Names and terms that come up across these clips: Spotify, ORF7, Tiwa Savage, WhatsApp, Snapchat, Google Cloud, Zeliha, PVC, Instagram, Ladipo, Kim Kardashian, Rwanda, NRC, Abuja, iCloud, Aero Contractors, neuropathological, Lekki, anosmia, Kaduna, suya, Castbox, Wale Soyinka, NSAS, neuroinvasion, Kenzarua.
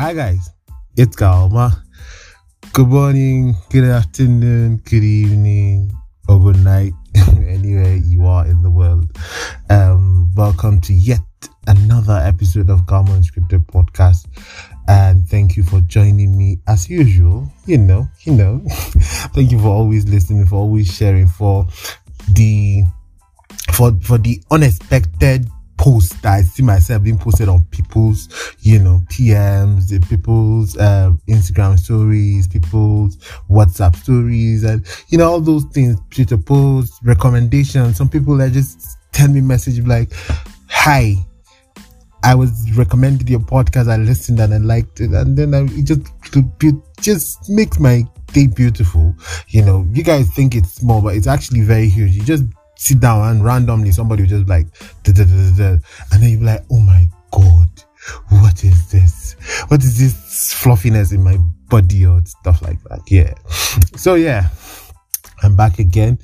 Hi guys, it's Viloma. Good morning, good afternoon, good evening, or good night, anywhere you are in the world. Welcome to yet another episode of Viloma Unscripted Podcast, and thank you for joining me as usual. You know. Thank you for always listening, for always sharing, for the unexpected posts that I see myself being posted on people's, PMs, the people's Instagram stories, people's WhatsApp stories, and all those things, Twitter posts, recommendations. Some people that just send me message like, "Hi, I was recommended your podcast. I listened and I liked it," and then it just makes my day beautiful. You guys think it's small, but it's actually very huge. You just sit down and randomly somebody will just like da, da, da, da, da, and then you'll be like, "Oh my god, what is this? What is this fluffiness in my body?" or stuff like that. Yeah. So yeah, I'm back again,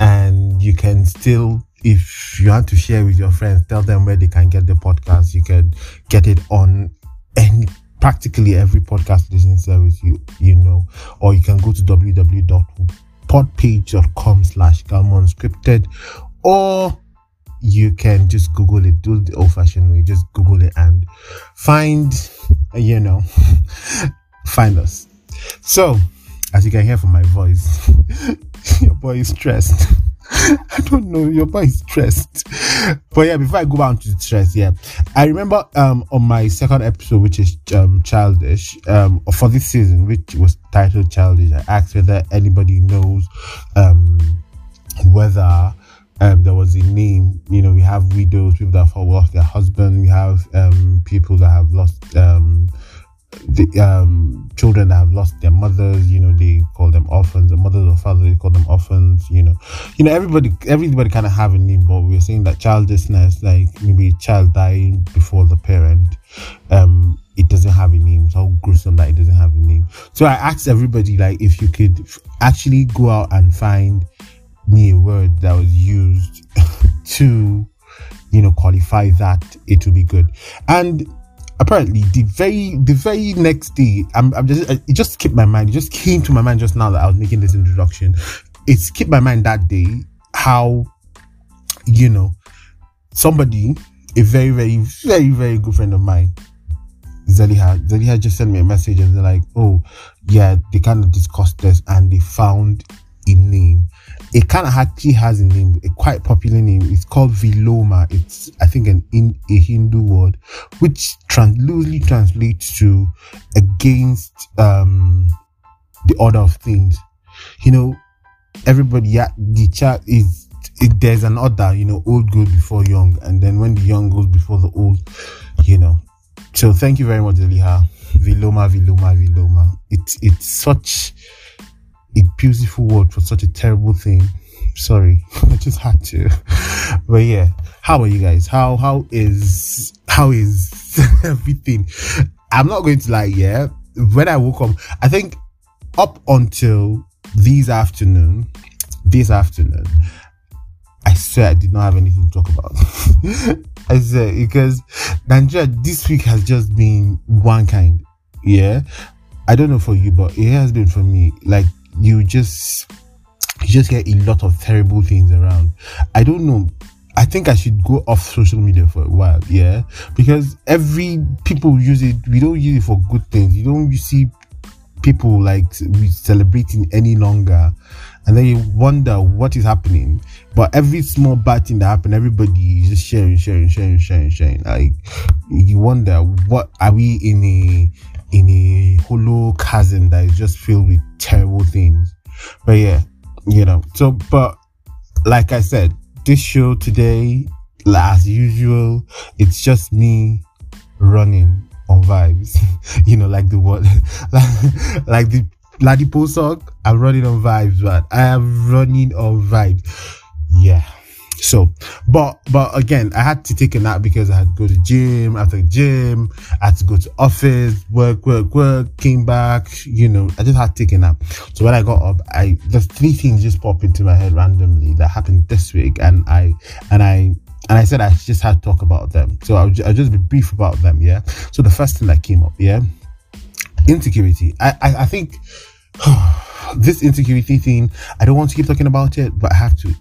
and you can still, if you want to share with your friends, tell them where they can get the podcast. You can get it on any, practically every podcast listening service you know, or you can go to www.podpage.com/Viloma Unscripted, or you can just Google it. Do the old-fashioned way, just Google it and find us. So, as you can hear from my voice, your boy is stressed. I don't know, your boy is stressed. But yeah, before I go back to the stress, I remember on my second episode, which is Childish, for this season, which was titled Childish, I asked whether anybody knows whether there was a name. We have widows, people that have lost their husband. We have people that have lost children that have lost their mothers. They call them orphans. The mothers or fathers, they call them orphans. Everybody kind of have a name, but we're saying that childlessness, like maybe a child dying before the parent, it doesn't have a name. It's how gruesome that it doesn't have a name. So I asked everybody, like, if you could actually go out and find me a word that was used to qualify that, it would be good. And apparently, the very next day, it just skipped my mind. It just came to my mind just now that I was making this introduction. It skipped my mind that day how, somebody, a very, very, very, very good friend of mine, Zeliha just sent me a message, and they're like, "Oh, yeah, they kind of discussed this and they found a name. It kind of actually has a name, a quite popular name. It's called Viloma. It's, I think, a Hindu word, which loosely translates to against the order of things. Everybody, the child is, there's an order, old goes before young, and then when the young goes before the old, So thank you very much, Eliha. Viloma. It's such a beautiful word for such a terrible thing. Sorry, I just had to. But yeah, how are you guys? How is everything? I'm not going to lie. Yeah, when I woke up, I think up until this afternoon, I swear I did not have anything to talk about. I swear, because Nigeria this week has just been one kind. Yeah, I don't know for you, but it has been for me. Like, you just get a lot of terrible things around. I don't know, I think I should go off social media for a while, because people use it. We don't use it for good things. You don't see people like we celebrating any longer, and then you wonder what is happening. But every small bad thing that happened, everybody is just sharing. Like, you wonder, what are we in a hollow chasm that is just filled with terrible things? But yeah, so, but like I said, this show today, like as usual, it's just me running on vibes. Like the word, like the Ladipo song, I'm running on vibes, but I am running on vibes. Yeah. So, but again, I had to take a nap because I had to go to gym. After the gym, I had to go to office, work, came back, I just had to take a nap. So when I got up, the three things just pop into my head randomly that happened this week, and I said I just had to talk about them. So I'll just be brief about them, yeah? So the first thing that came up, yeah? Insecurity. I think this insecurity thing, I don't want to keep talking about it, but I have to.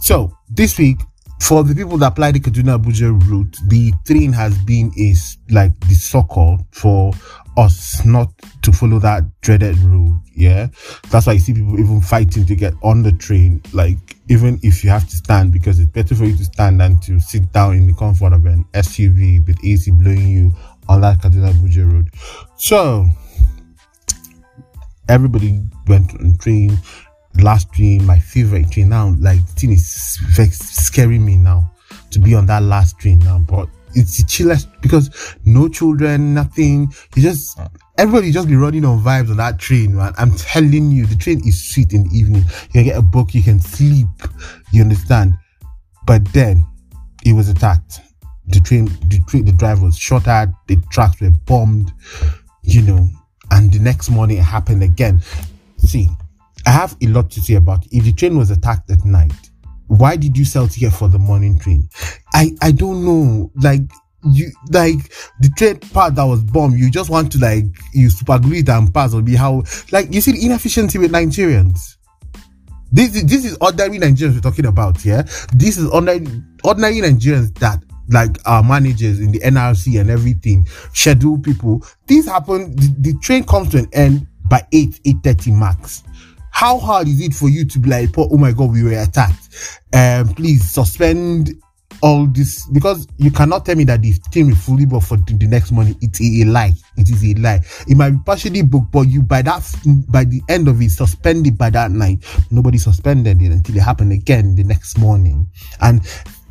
So this week, for the people that apply the Kaduna Abuja route, the train has been the so-called for us not to follow that dreaded rule. Yeah, that's why you see people even fighting to get on the train, even if you have to stand, because it's better for you to stand than to sit down in the comfort of an SUV with AC blowing you on that Kaduna Abuja road. So everybody went on train. Last train, my favorite train now, the thing is scaring me now to be on that last train now, but it's the chillest because no children, nothing. Everybody just be running on vibes on that train, man. I'm telling you, the train is sweet in the evening. You can get a book, you can sleep, you understand? But then it was attacked. The driver was shot at, the tracks were bombed, and the next morning it happened again. See, I have a lot to say about it. If the train was attacked at night, why did you sell ticket for the morning train? I don't know. The train part that was bombed, you just want to you super glue it and pass on how you see the inefficiency with Nigerians. This is ordinary Nigerians we're talking about, yeah. This is ordinary Nigerians that our managers in the NRC and everything, schedule people. This happened. The train comes to an end by 8:30 max. How hard is it for you to be oh my God, we were attacked. Please suspend all this, because you cannot tell me that the team is fully booked for the next morning. It's a lie. It is a lie. It might be partially booked, but you by the end of it, suspend it by that night. Nobody suspended it until it happened again the next morning. And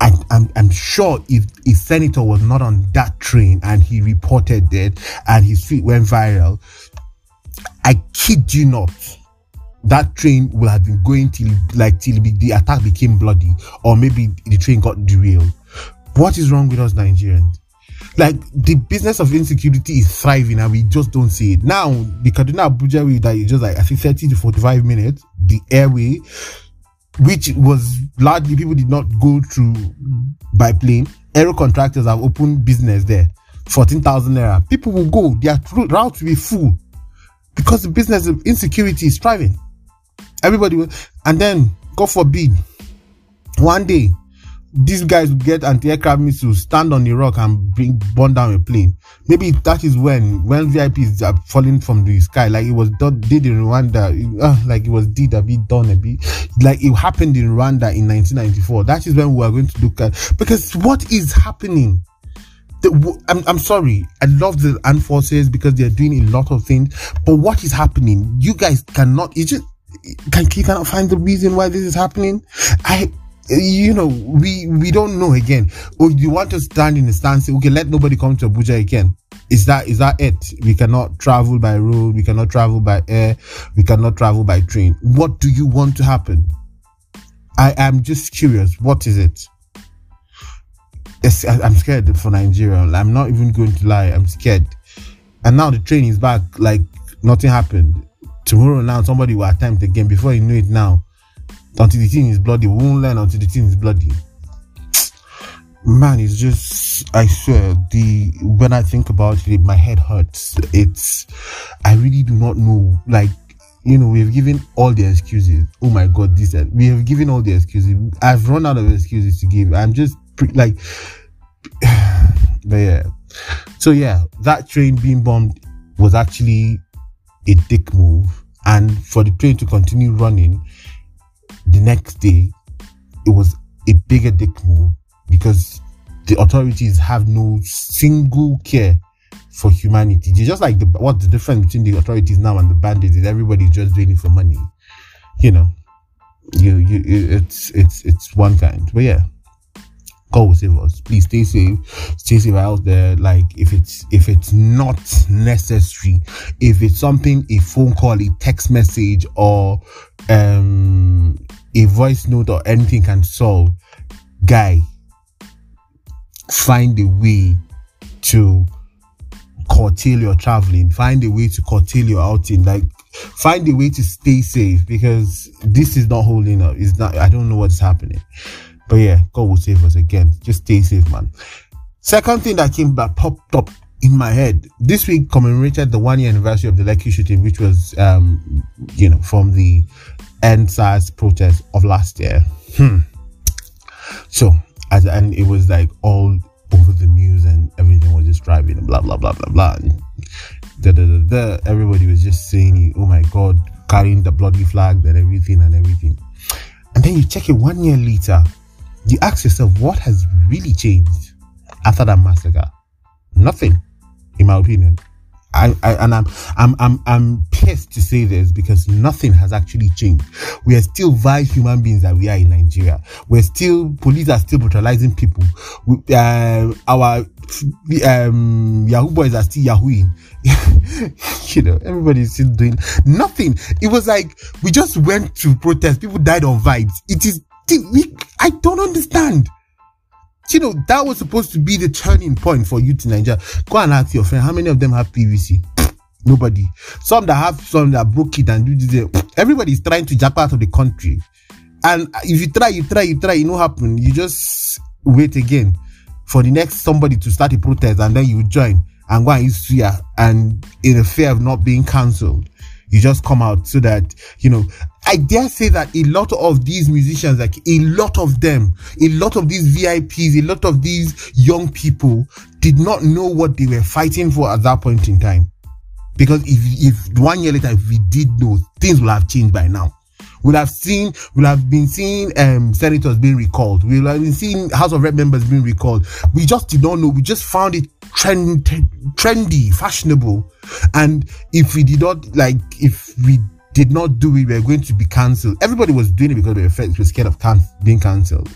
I'm sure if a senator was not on that train and he reported it and his tweet went viral, I kid you not, that train will have been going till the attack became bloody, or maybe the train got derailed. What is wrong with us Nigerians? The business of insecurity is thriving and we just don't see it. Now, the Kaduna Abuja way that is just I think 30 to 45 minutes, the airway, which was largely people did not go through by plane. Aero Contractors have opened business there. 14,000 naira. People will go. Their route will be full because the business of insecurity is thriving. Everybody will, and then God forbid, one day these guys will get anti-aircraft missiles, stand on a rock and burn down a plane. Maybe that is when VIPs are falling from the sky, like it was did in Rwanda, like it was did a bit done a bit, like it happened in Rwanda in 1994. That is when we are going to look at, because what is happening? I'm sorry, I love the armed forces because they are doing a lot of things, but what is happening? You guys cannot. You cannot find the reason why this is happening. We don't know again. Or you want to stand in the stance, say, okay, let nobody come to Abuja again. Is that it? We cannot travel by road, we cannot travel by air, we cannot travel by train. What do you want to happen? I am just curious. What is it? I'm scared for Nigeria. I'm not even going to lie. I'm scared. And now the train is back, nothing happened. Tomorrow now, somebody will attempt again. Before you know it now, until the thing is bloody, we won't learn until the thing is bloody. Man, it's just, I swear, when I think about it, my head hurts. I really do not know. We have given all the excuses. Oh my God, we have given all the excuses. I've run out of excuses to give. I'm just but yeah. So yeah, that train being bombed was actually a dick move, and for the train to continue running the next day, it was a bigger dick move because the authorities have no single care for humanity. They're just what's the difference between the authorities now and the bandits is everybody's just doing it for money. It's one kind. But yeah, God will save us. Please stay safe. Stay safe out there. If it's not necessary, if it's something, a phone call, a text message, or a voice note or anything can solve, guy, find a way to curtail your traveling. Find a way to curtail your outing. Find a way to stay safe, because this is not holding up. It's not. I don't know what's happening. But yeah, God will save us again. Just stay safe, man. Second thing that popped up in my head. This week commemorated the 1 year anniversary of the Lekki shooting, which was, from the NSAS protest of last year. So, and it was like all over the news and everything was just driving and blah, blah, blah, blah, blah. And everybody was just saying, oh my God, carrying the bloody flag and everything and everything. And then you check it 1 year later, you ask yourself, what has really changed after that massacre? Nothing, in my opinion. I'm pissed to say this because nothing has actually changed. We are still vile human beings that we are in Nigeria. Police are still brutalizing people. Our Yahoo boys are still Yahooing. Everybody's still doing nothing. It was like we just went to protest. People died on vibes. I don't understand. That was supposed to be the turning point for youth in Nigeria. Go and ask your friend, how many of them have PVC? Nobody. Some that broke it and do this. Everybody's trying to jump out of the country. And if you try, it won't happen. You just wait again for the next somebody to start a protest, and then you join and go and use suya. And in the fear of not being cancelled, you just come out so that, I dare say that a lot of these musicians, a lot of these VIPs, a lot of these young people did not know what they were fighting for at that point in time. Because if 1 year later, if we did know, things will have changed by now. We'll have been seeing senators being recalled. We'll have been seeing House of Rep members being recalled. We just did not know. We just found it trendy, fashionable. And if we did not do it, we were going to be cancelled. Everybody was doing it because we were scared of being cancelled.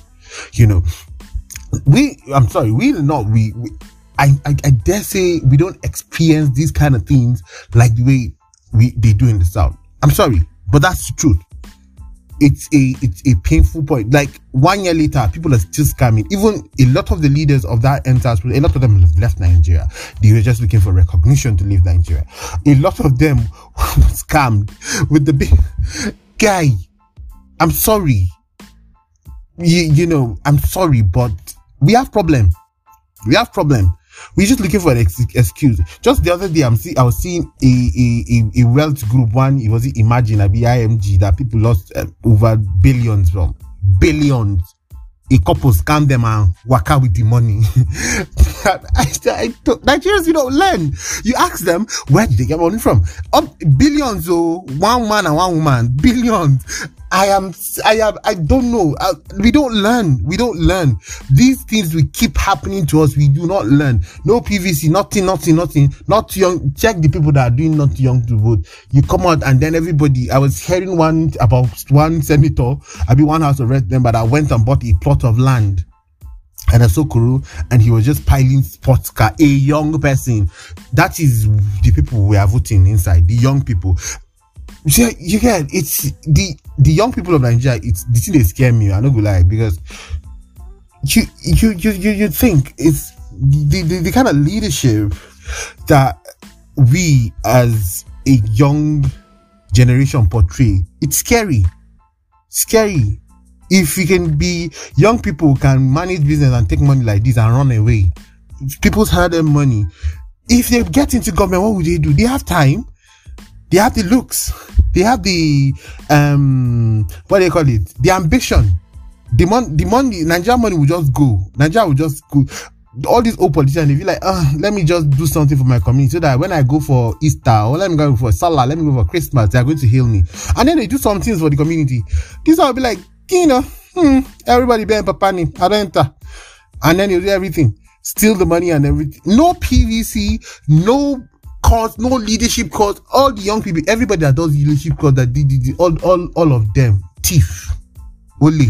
I dare say we don't experience these kind of things like the way they do in the South. I'm sorry, but that's the truth. It's a painful point. Like 1 year later, people are still scamming. Even a lot of the leaders of that NSAS, a lot of them have left Nigeria. They were just looking for recognition to leave Nigeria. A lot of them were scammed with the big guy. I'm sorry. I'm sorry, but we have problem. We're just looking for an excuse. Just the other day, I was seeing a wealth group one. It was Imagine, IMG, that people lost over billions from. Billions. A couple scammed them and walk out with the money. Nigerians, don't learn. You ask them, where did they get money from? Billions, one man and one woman. Billions. I don't know. We don't learn. These things will keep happening to us. We do not learn. No PVC, nothing. Not young. Check the people that are doing not young to vote. You come out and then everybody. I was hearing about one senator, one House of Rep member that went and bought a plot of land and a Sokoro, and he was just piling sports car. A young person. That is the people we are voting inside. The young people. So you get it's the young people of Nigeria. It's the thing they scare me. I'm not gonna lie, because you think it's the kind of leadership that we as a young generation portray. It's scary. If we can be young people can manage business and take money like this and run away, people's hard earned money. If they get into government, what would they do? They have time. They have the looks. They have the the ambition. The money, Nigeria money will just go. Nigeria will just go. All these old politicians, if you like, let me just do something for my community so that when I go for Easter, or let me go for Salah, let me go for Christmas, they are going to hail me. And then they do some things for the community. This will be like, everybody be in Papani, Arenta. And then you do everything. Steal the money and everything. No PVC, no cause, no leadership cause. All the young people, everybody that does leadership cause, that did all of them thief only.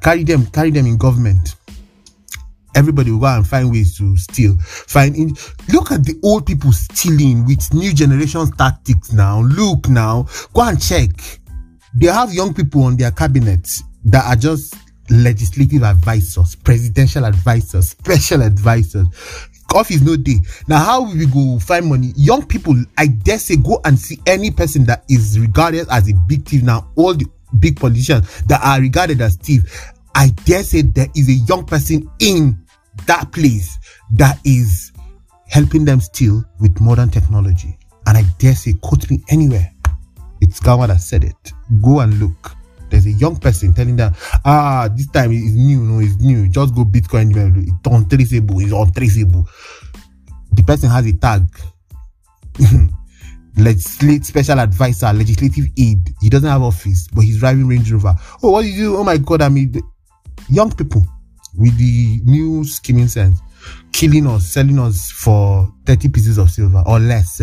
Carry them in government. Everybody will go and find ways to steal. Look at the old people stealing with new generation tactics now. Look now, go and check. They have young people on their cabinets that are just legislative advisors, presidential advisors, special advisors. Office no day. Now, how will we go find money? Young people, I dare say, go and see any person that is regarded as a big thief now. All the big politicians that are regarded as thieves, I dare say there is a young person in that place that is helping them still with modern technology. And I dare say, quote me anywhere, it's Kawa that said it. Go and look. There's a young person telling them, this time it's new, no, it's new. Just go Bitcoin, it's untraceable, it's untraceable. The person has a tag. Legislate special advisor, legislative aid. He doesn't have office, but he's driving Range Rover. Oh, what do you do? Oh my God, I mean, young people with the new scheming sense, killing us, selling us for 30 pieces of silver or less,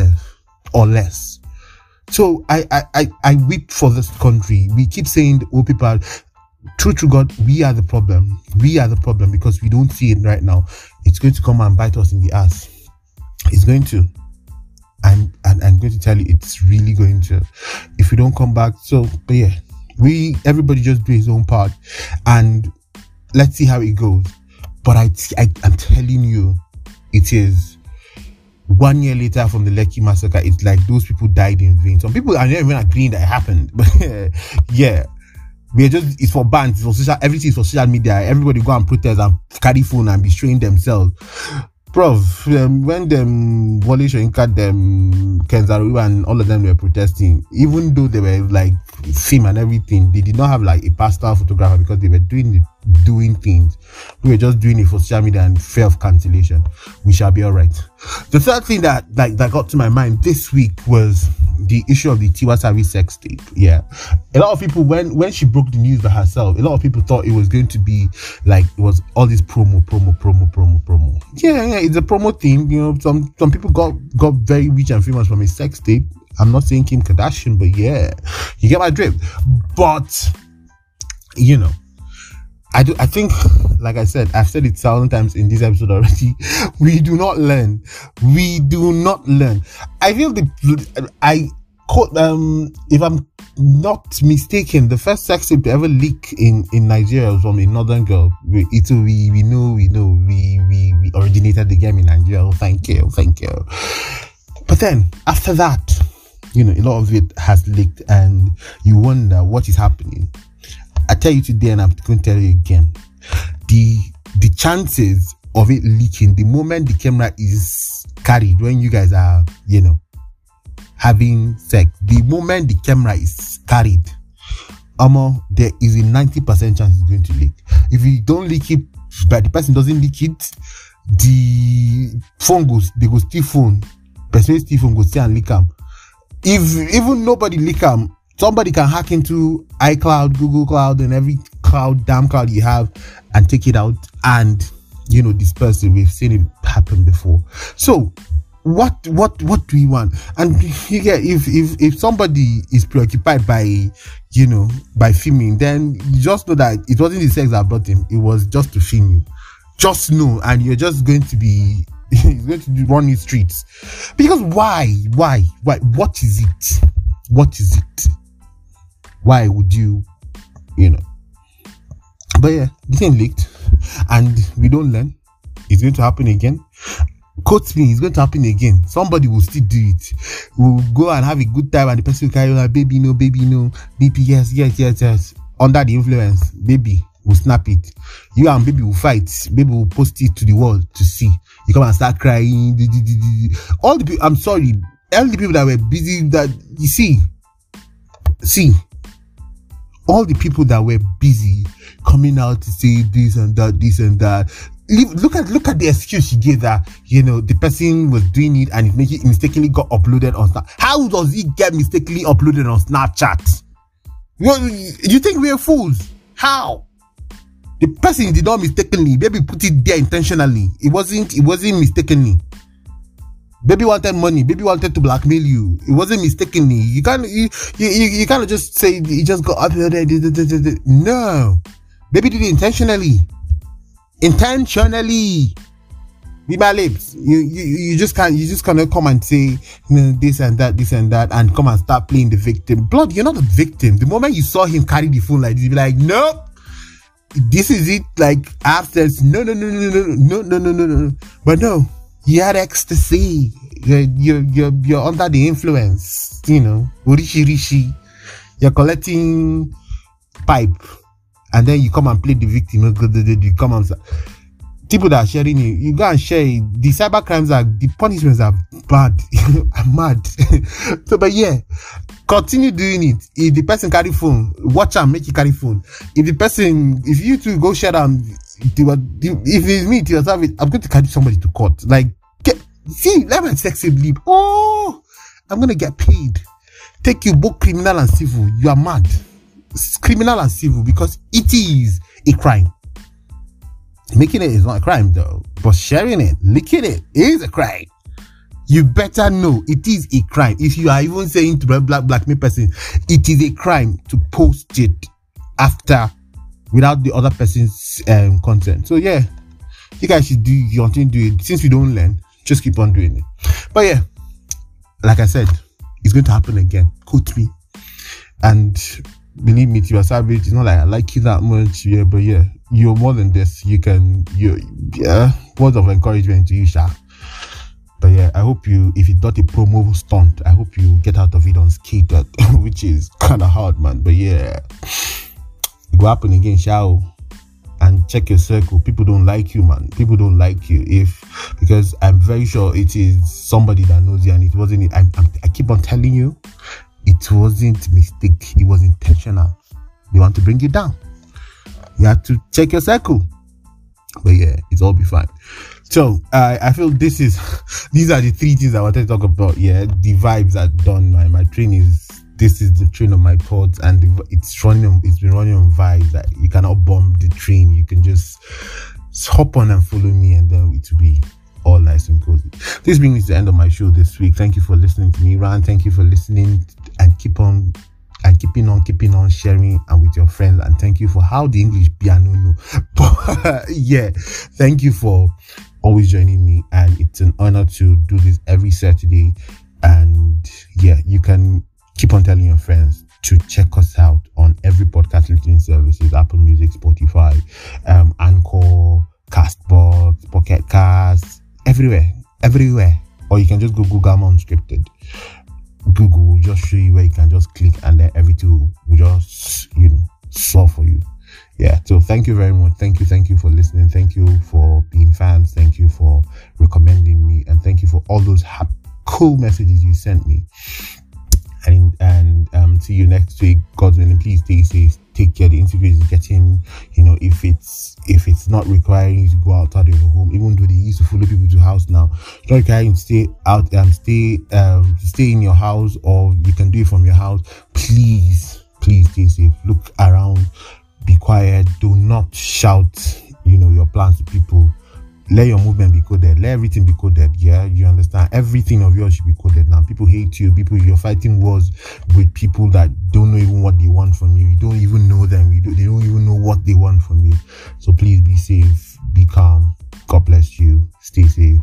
or less. So I weep for this country. We keep saying the old people, true to God, we are the problem. We are the problem because we don't see it right now. It's going to come and bite us in the ass. It's going to. And I'm going to tell you, it's really going to. If we don't come back, so, but yeah, everybody just do his own part and let's see how it goes. But I'm telling you, it is 1 year later from the Lekki massacre. It's like those people died in vain. Some people are not even agreeing that it happened, but yeah, we're just, it's for bands, it's for social, everything is for social media. Everybody go and protest and carry phone and betraying themselves. Bruv, when them Wale Soyinka, them Kenzarua and all of them were protesting, even though they were like film and everything, they did not have like a pastor photographer because they were doing things. We were just doing it for social media and fear of cancellation. We shall be all right. The third thing that got to my mind this week was the issue of the Tiwa Savage sex tape. Yeah, a lot of people, when she broke the news by herself, a lot of people thought it was going to be like it was all this promo. Yeah. It's a promo thing, you know. Some people got very rich and famous from a sex tape. I'm not saying Kim Kardashian, but yeah, you get my drift. But you know, I think, like I said, I've said it 1,000 times in this episode already. We do not learn. We do not learn. I feel I quote, if I'm not mistaken, the first sex tape to ever leak in Nigeria was from a northern girl. We originated the game in Nigeria. Oh, thank you. But then after that, you know, a lot of it has leaked, and you wonder what is happening. I tell you today, and I'm going to tell you again, the chances of it leaking the moment the camera is carried, when you guys are, you know, having sex, the moment the camera is carried, there is a 90% chance it's going to leak. If you don't leak it, but the person doesn't leak it, the phone goes, they go steal phone, persuasive phone go steal and leak them. If even nobody leak them, somebody can hack into iCloud, Google Cloud, and every damn cloud you have, and take it out and, you know, disperse it. We've seen it happen before. So what do we want? And yeah, if somebody is preoccupied by, you know, by filming, then you just know that it wasn't the sex that brought him, it was just to film you. Just know, and you're just going to be run the streets. Because why? What is it? Why would you know? But yeah, the thing leaked, and we don't learn. It's going to happen again. Quote me, it's going to happen again. Somebody will still do it. We'll go and have a good time, and the person will carry on like, baby no, baby yes. Under the influence, baby will snap it. You and baby will fight. Baby will post it to the world to see. You come and start crying. All the people, I'm sorry, all the people that were busy, that you see. All the people that were busy coming out to say this and that. Look at the excuse she gave that, you know, the person was doing it and it mistakenly got uploaded on Snapchat. How does it get mistakenly uploaded on Snapchat? You think we're fools? How? The person did not mistakenly. Baby put it there intentionally. It wasn't mistakenly. Baby wanted money. Baby wanted to blackmail you. It wasn't mistakenly. You can't just say it just got uploaded. No. Baby did it intentionally. Intentionally. With my lips. You just can't come and say, no, this and that, and come and start playing the victim. Blood, you're not a victim. The moment you saw him carry the phone like this, you'd be like, nope. This is it, like after no. But no, you had ecstasy. You're under the influence, you know. Urishi. You're collecting pipe, and then you come and play the victim. You come and people that are sharing it, you go and share it. The cyber crimes are, the punishments are bad. I'm mad. So, but yeah, continue doing it. If the person carry phone, watch and make you carry phone. If the person, if you two go share them, if it's me to yourself, I'm going to carry somebody to court. Like, see, let me sexy bleep. Oh, I'm going to get paid. Take you both criminal and civil. You are mad. It's criminal and civil because it is a crime. Making it is not a crime though, but sharing it, leaking it is a crime. You better know it is a crime. If you are even saying to a black person, it is a crime to post it after without the other person's consent. So yeah, you guys should do your thing, do it. Since we don't learn, just keep on doing it. But yeah, like I said, it's going to happen again. Quote me, and believe me, you are savage. It's not like I like you that much, yeah, but yeah, you're more than this. You can, yeah, words of encouragement to you, Sha. But yeah, I hope you, if it's not a promo stunt, I hope you get out of it unscathed, which is kind of hard, man. But yeah, it will happen again, Sha. And check your circle. People don't like you, man. People don't like you because I'm very sure it is somebody that knows you, and it wasn't. I keep on telling you, it wasn't mistake. It was intentional. They want to bring you down. You have to check your circle. But yeah, it's all be fine. So I feel these are the three things I wanted to talk about. Yeah, the vibes are done. My train is. This is the train of my thoughts, and it's been running on vibes. That you cannot bomb the train. You can just hop on and follow me, and then it will be all nice and cozy. This brings me to the end of my show this week. Thank you for listening to me, Ran. Thank you for listening, and keeping on sharing and with your friends. And thank you for how the English piano. But yeah, thank you for always joining me, and it's an honor to do this every Saturday. And yeah, you can. Keep on telling your friends to check us out on every podcast listening services: Apple Music, Spotify, Anchor, Castbox, Pocket Cast, everywhere. Or you can just go Google Unscripted. Google will just show you where you can just click, and then every tool will just saw for you. Yeah. So thank you very much. Thank you for listening. Thank you for being fans. Thank you for recommending me, and thank you for all those cool messages you sent me. And see you next week, God's willing. Please stay safe, take care. The interview is getting, if it's not requiring you to go outside of your home, even though they used to follow people to house now, it's not requiring you to stay out and stay in your house, or you can do it from your house. Please stay safe. Look around, be quiet, do not shout, your plans to people. Let your movement be coded. Let everything be coded. Yeah, you understand? Everything of yours should be coded now. People hate you. You're fighting wars with people that don't know even what they want from you. You don't even know them. They don't even know what they want from you. So please be safe. Be calm. God bless you. Stay safe.